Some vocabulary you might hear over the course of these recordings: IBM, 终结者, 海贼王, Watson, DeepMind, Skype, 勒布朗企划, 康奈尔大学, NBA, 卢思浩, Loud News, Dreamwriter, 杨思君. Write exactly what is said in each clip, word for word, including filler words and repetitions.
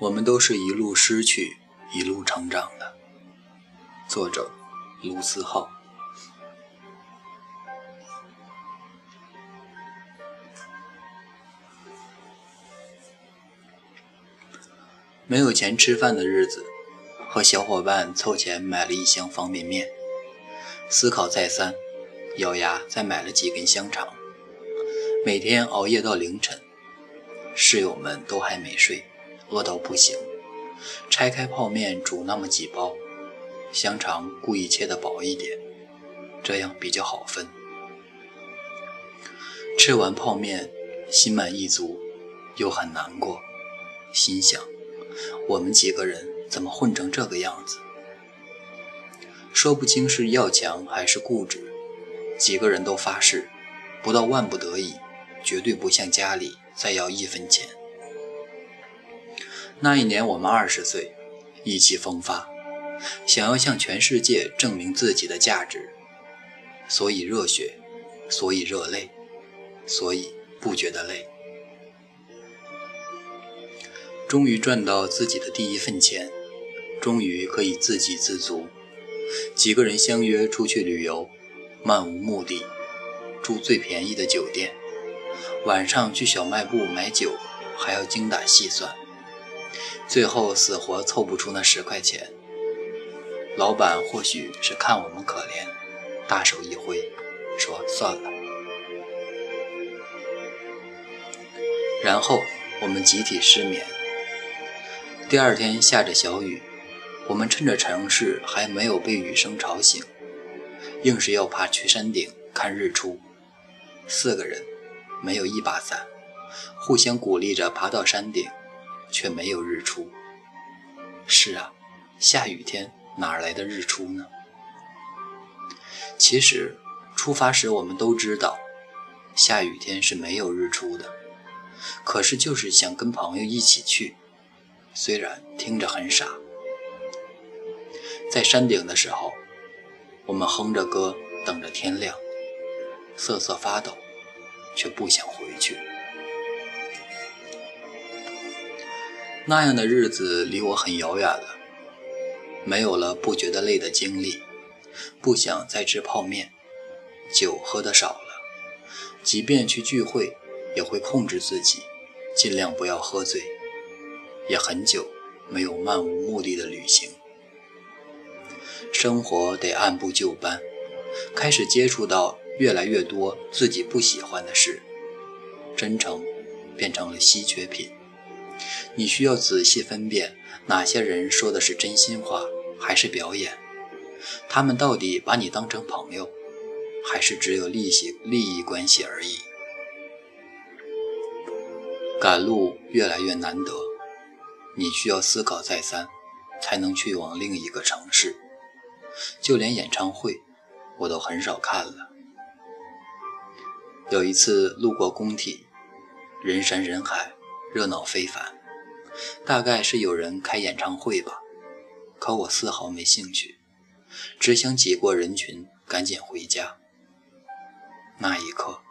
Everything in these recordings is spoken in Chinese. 我们都是一路失去一路成长的。作者卢思浩。没有钱吃饭的日子，和小伙伴凑钱买了一箱方便面，思考再三，咬牙再买了几根香肠，每天熬夜到凌晨，室友们都还没睡，饿到不行，拆开泡面煮那么几包，香肠故意切得薄一点，这样比较好分。吃完泡面，心满意足，又很难过，心想我们几个人怎么混成这个样子？说不清是要强还是固执，几个人都发誓，不到万不得已，绝对不向家里再要一分钱。那一年我们二十岁，意气风发，想要向全世界证明自己的价值，所以热血，所以热泪，所以不觉得累。终于赚到自己的第一份钱，终于可以自给自足。几个人相约出去旅游，漫无目的，住最便宜的酒店，晚上去小卖部买酒，还要精打细算，最后死活凑不出那十块钱。老板或许是看我们可怜，大手一挥，说算了。然后我们集体失眠。第二天下着小雨，我们趁着城市还没有被雨声吵醒，硬是要爬去山顶看日出。四个人没有一把伞，互相鼓励着爬到山顶，却没有日出。是啊，下雨天哪来的日出呢？其实出发时我们都知道下雨天是没有日出的，可是就是想跟朋友一起去，虽然听着很傻。在山顶的时候，我们哼着歌等着天亮，瑟瑟发抖，却不想回去。那样的日子离我很遥远了，没有了不觉得累的经历，不想再吃泡面，酒喝得少了，即便去聚会也会控制自己，尽量不要喝醉，也很久没有漫无目的的旅行。生活得按部就班，开始接触到越来越多自己不喜欢的事，真诚变成了稀缺品。你需要仔细分辨哪些人说的是真心话还是表演，他们到底把你当成朋友，还是只有利益利益关系而已。赶路越来越难得，你需要思考再三，才能去往另一个城市。就连演唱会，我都很少看了。有一次路过工体，人山人海，热闹非凡，大概是有人开演唱会吧，可我丝毫没兴趣，只想挤过人群，赶紧回家。那一刻，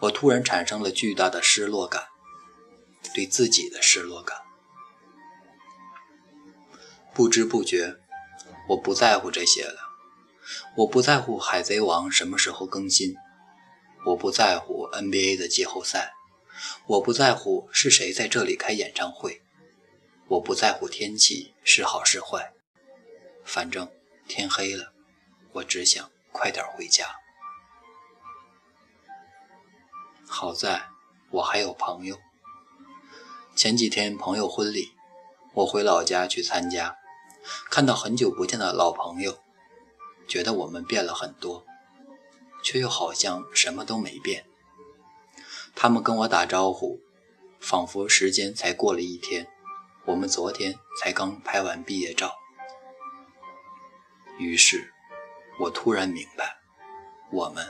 我突然产生了巨大的失落感，对自己的失落感。不知不觉，我不在乎这些了。我不在乎《海贼王》什么时候更新，我不在乎 N B A 的季后赛，我不在乎是谁在这里开演唱会，我不在乎天气是好是坏。反正天黑了，我只想快点回家。好在我还有朋友。前几天朋友婚礼，我回老家去参加，看到很久不见的老朋友，觉得我们变了很多，却又好像什么都没变。他们跟我打招呼，仿佛时间才过了一天，我们昨天才刚拍完毕业照。于是我突然明白，我们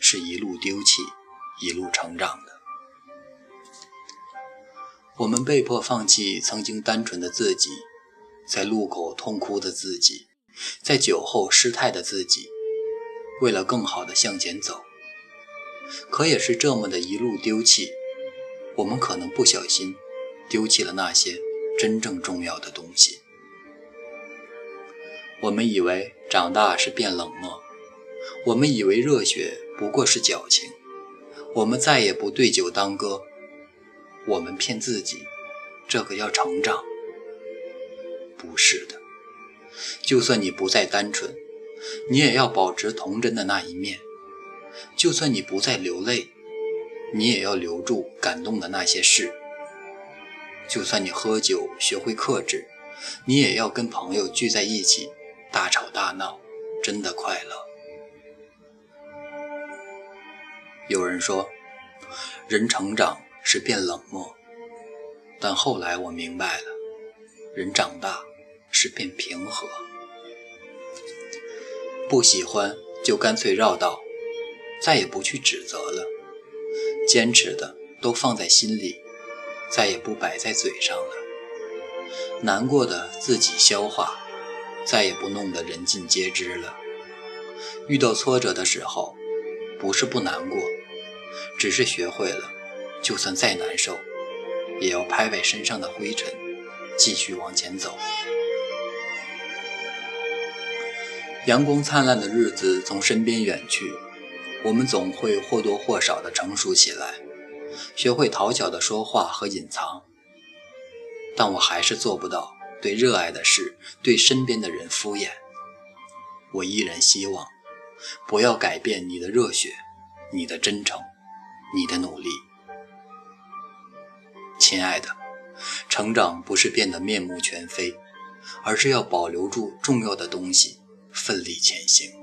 是一路丢弃一路成长的。我们被迫放弃曾经单纯的自己，在路口痛哭的自己，在酒后失态的自己，为了更好的向前走。可也是这么的一路丢弃，我们可能不小心丢弃了那些真正重要的东西。我们以为长大是变冷漠，我们以为热血不过是矫情，我们再也不对酒当歌，我们骗自己，这个叫成长。不是的，就算你不再单纯，你也要保持童真的那一面；就算你不再流泪，你也要留住感动的那些事；就算你喝酒学会克制，你也要跟朋友聚在一起大吵大闹，真的快乐。有人说，人成长是变冷漠，但后来我明白了，人长大是变平和。不喜欢就干脆绕道，再也不去指责了，坚持的都放在心里，再也不摆在嘴上了，难过的自己消化，再也不弄得人尽皆知了。遇到挫折的时候，不是不难过，只是学会了，就算再难受，也要拍拍身上的灰尘，继续往前走。阳光灿烂的日子从身边远去，我们总会或多或少地成熟起来，学会讨巧地说话和隐藏。但我还是做不到对热爱的事，对身边的人敷衍。我依然希望，不要改变你的热血，你的真诚，你的努力。亲爱的，成长不是变得面目全非，而是要保留住重要的东西，奋力前行。